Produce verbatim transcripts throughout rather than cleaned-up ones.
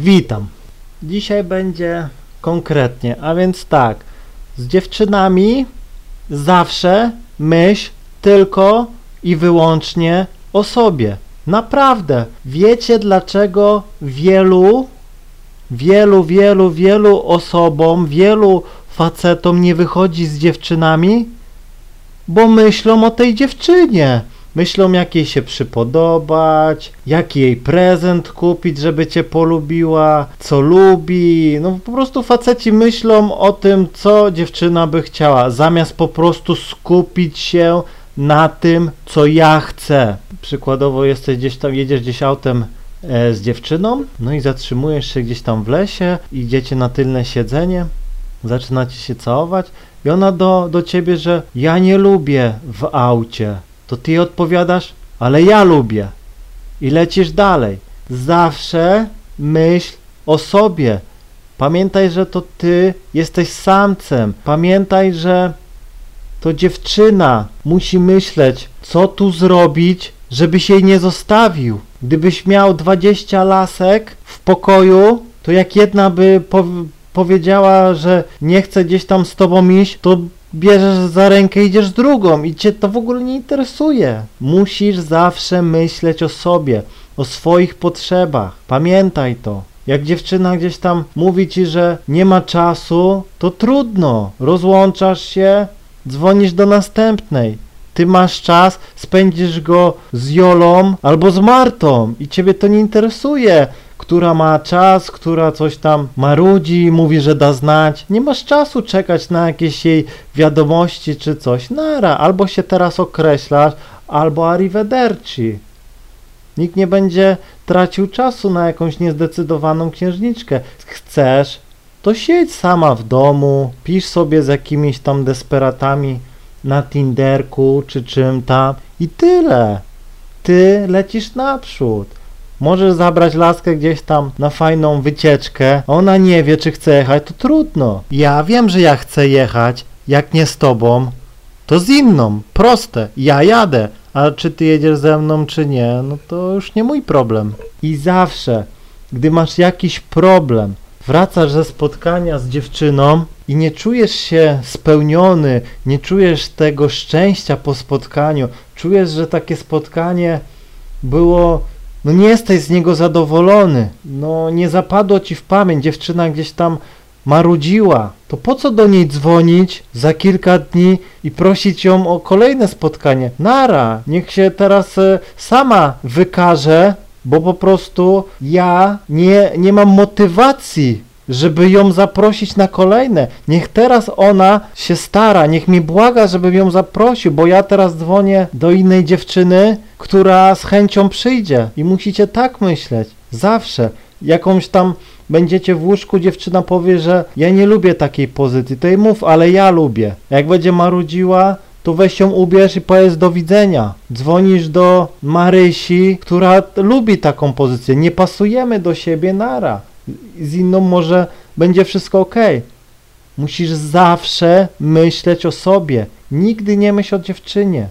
Witam. Dzisiaj będzie konkretnie, a więc tak, z dziewczynami zawsze myśl tylko i wyłącznie o sobie. Naprawdę. Wiecie, dlaczego wielu, wielu, wielu, wielu osobom, wielu facetom nie wychodzi z dziewczynami? Bo myślą o tej dziewczynie. Myślą, jak jej się przypodobać, jaki jej prezent kupić, żeby cię polubiła, co lubi. No po prostu faceci myślą o tym, co dziewczyna by chciała, zamiast po prostu skupić się na tym, co ja chcę. Przykładowo jesteś gdzieś tam, jedziesz gdzieś autem e, z dziewczyną, no i zatrzymujesz się gdzieś tam w lesie, idziecie na tylne siedzenie, zaczynacie się całować i ona do, do ciebie, że ja nie lubię w aucie. To ty odpowiadasz, ale ja lubię. I lecisz dalej. Zawsze myśl o sobie. Pamiętaj, że to ty jesteś samcem. Pamiętaj, że to dziewczyna musi myśleć, co tu zrobić, żebyś jej nie zostawił. Gdybyś miał dwadzieścia lasek w pokoju, to jak jedna by po powiedziała, że nie chce gdzieś tam z tobą iść, to bierzesz za rękę, idziesz z drugą i cię to w ogóle nie interesuje. Musisz zawsze myśleć o sobie, o swoich potrzebach. Pamiętaj to. Jak dziewczyna gdzieś tam mówi ci, że nie ma czasu, to trudno. Rozłączasz się, dzwonisz do następnej. Ty masz czas, spędzisz go z Jolą albo z Martą i ciebie to nie interesuje, która ma czas, która coś tam marudzi, mówi, że da znać. Nie masz czasu czekać na jakieś jej wiadomości czy coś. Nara, albo się teraz określasz, albo arrivederci. Nikt nie będzie tracił czasu na jakąś niezdecydowaną księżniczkę. Chcesz, to siedź sama w domu, pisz sobie z jakimiś tam desperatami na Tinderku czy czym tam i tyle. Ty lecisz naprzód. Możesz zabrać laskę gdzieś tam na fajną wycieczkę, a ona nie wie, czy chce jechać, to trudno. Ja wiem, że ja chcę jechać, jak nie z tobą, to z inną, proste, ja jadę, a czy ty jedziesz ze mną, czy nie, no to już nie mój problem. I zawsze, gdy masz jakiś problem, wracasz ze spotkania z dziewczyną i nie czujesz się spełniony, nie czujesz tego szczęścia po spotkaniu, czujesz, że takie spotkanie było... No nie jesteś z niego zadowolony, no nie zapadło ci w pamięć, dziewczyna gdzieś tam marudziła, to po co do niej dzwonić za kilka dni i prosić ją o kolejne spotkanie? Nara, niech się teraz y, sama wykaże, bo po prostu ja nie, nie mam motywacji, żeby ją zaprosić na kolejne. Niech teraz ona się stara, niech mi błaga, żebym ją zaprosił, bo ja teraz dzwonię do innej dziewczyny, która z chęcią przyjdzie. I musicie tak myśleć. Zawsze. Jakąś tam będziecie w łóżku, dziewczyna powie, że ja nie lubię takiej pozycji. To jej mów, ale ja lubię. Jak będzie marudziła, to weź ją ubierz i powiedz do widzenia. Dzwonisz do Marysi, która lubi taką pozycję. Nie pasujemy do siebie, nara. Z inną może będzie wszystko ok. Musisz zawsze myśleć o sobie. Nigdy nie myśl o dziewczynie.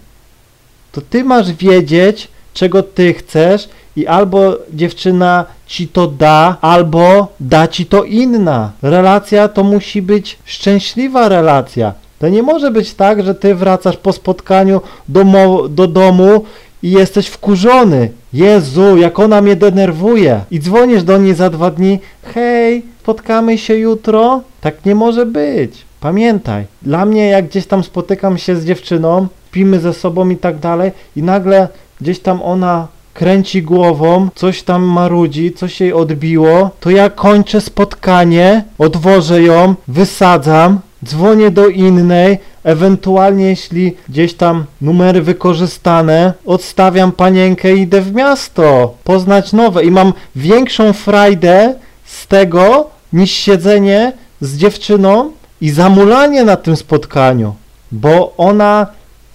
To ty masz wiedzieć, czego ty chcesz i albo dziewczyna ci to da, albo da ci to inna. Relacja to musi być szczęśliwa relacja. To nie może być tak, że ty wracasz po spotkaniu do, do domu i jesteś wkurzony. Jezu, jak ona mnie denerwuje. I dzwonisz do niej za dwa dni. Hej, spotkamy się jutro? Tak nie może być. Pamiętaj. Dla mnie, jak gdzieś tam spotykam się z dziewczyną, pijmy ze sobą i tak dalej i nagle gdzieś tam ona kręci głową, coś tam marudzi, coś jej odbiło, to ja kończę spotkanie, odwożę ją, wysadzam, dzwonię do innej, ewentualnie jeśli gdzieś tam numery wykorzystane, odstawiam panienkę i idę w miasto, poznać nowe i mam większą frajdę z tego niż siedzenie z dziewczyną i zamulanie na tym spotkaniu, bo ona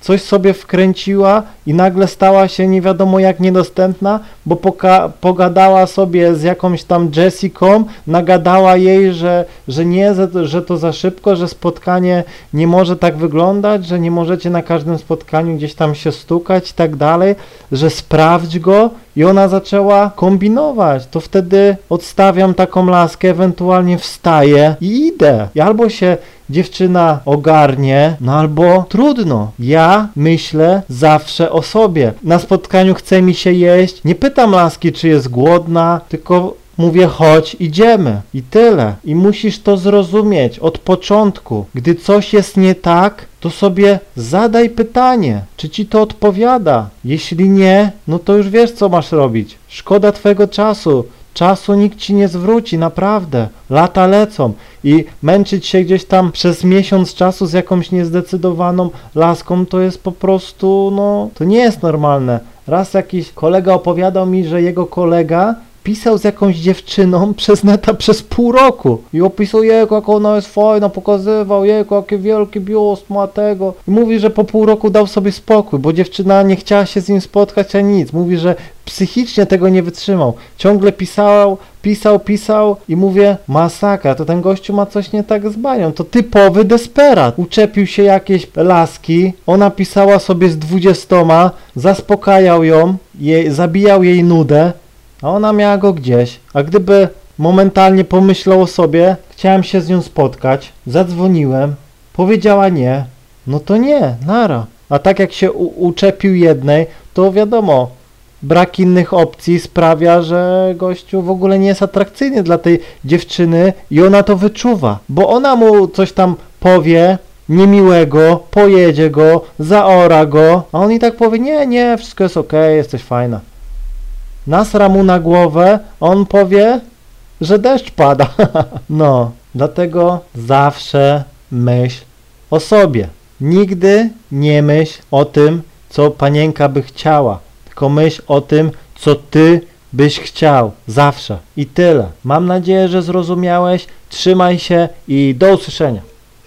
coś sobie wkręciła i nagle stała się nie wiadomo jak niedostępna, bo poka- pogadała sobie z jakąś tam Jessicą, nagadała jej, że, że nie, że to za szybko, że spotkanie nie może tak wyglądać, że nie możecie na każdym spotkaniu gdzieś tam się stukać i tak dalej, że sprawdź go, i ona zaczęła kombinować. To wtedy odstawiam taką laskę, ewentualnie wstaję i idę. I albo się dziewczyna ogarnie, no albo trudno. Ja myślę zawsze o sobie. Na spotkaniu chce mi się jeść. Nie pytam laski, czy jest głodna, tylko mówię, chodź, idziemy. I tyle. I musisz to zrozumieć od początku. Gdy coś jest nie tak, to sobie zadaj pytanie, czy ci to odpowiada. Jeśli nie, no to już wiesz, co masz robić. Szkoda twojego czasu. Czasu nikt ci nie zwróci, naprawdę. Lata lecą i męczyć się gdzieś tam przez miesiąc czasu z jakąś niezdecydowaną laską to jest po prostu, no, to nie jest normalne. Raz jakiś kolega opowiadał mi, że jego kolega pisał z jakąś dziewczyną przez neta przez pół roku i opisał, jejku, jak ona jest fajna, pokazywał, jejku, jaki wielki biust ma tego. I mówi, że po pół roku dał sobie spokój, bo dziewczyna nie chciała się z nim spotkać ani nic. Mówi, że psychicznie tego nie wytrzymał. Ciągle pisał, pisał, pisał i mówię, masakra, to ten gościu ma coś nie tak z banią. To typowy desperat. Uczepił się jakieś laski, ona pisała sobie z dwudziestoma, zaspokajał ją, jej, zabijał jej nudę, a ona miała go gdzieś, a gdyby momentalnie pomyślał o sobie, chciałem się z nią spotkać, zadzwoniłem, powiedziała nie, no to nie, nara. A tak jak się uczepił jednej, to wiadomo, brak innych opcji sprawia, że gościu w ogóle nie jest atrakcyjny dla tej dziewczyny i ona to wyczuwa, bo ona mu coś tam powie niemiłego, pojedzie go, zaora go, a on i tak powie, nie, nie, wszystko jest okej, jesteś fajna. Nasra mu na głowę, on powie, że deszcz pada. No, dlatego zawsze myśl o sobie. Nigdy nie myśl o tym, co panienka by chciała, tylko myśl o tym, co ty byś chciał. Zawsze. I tyle. Mam nadzieję, że zrozumiałeś. Trzymaj się i do usłyszenia.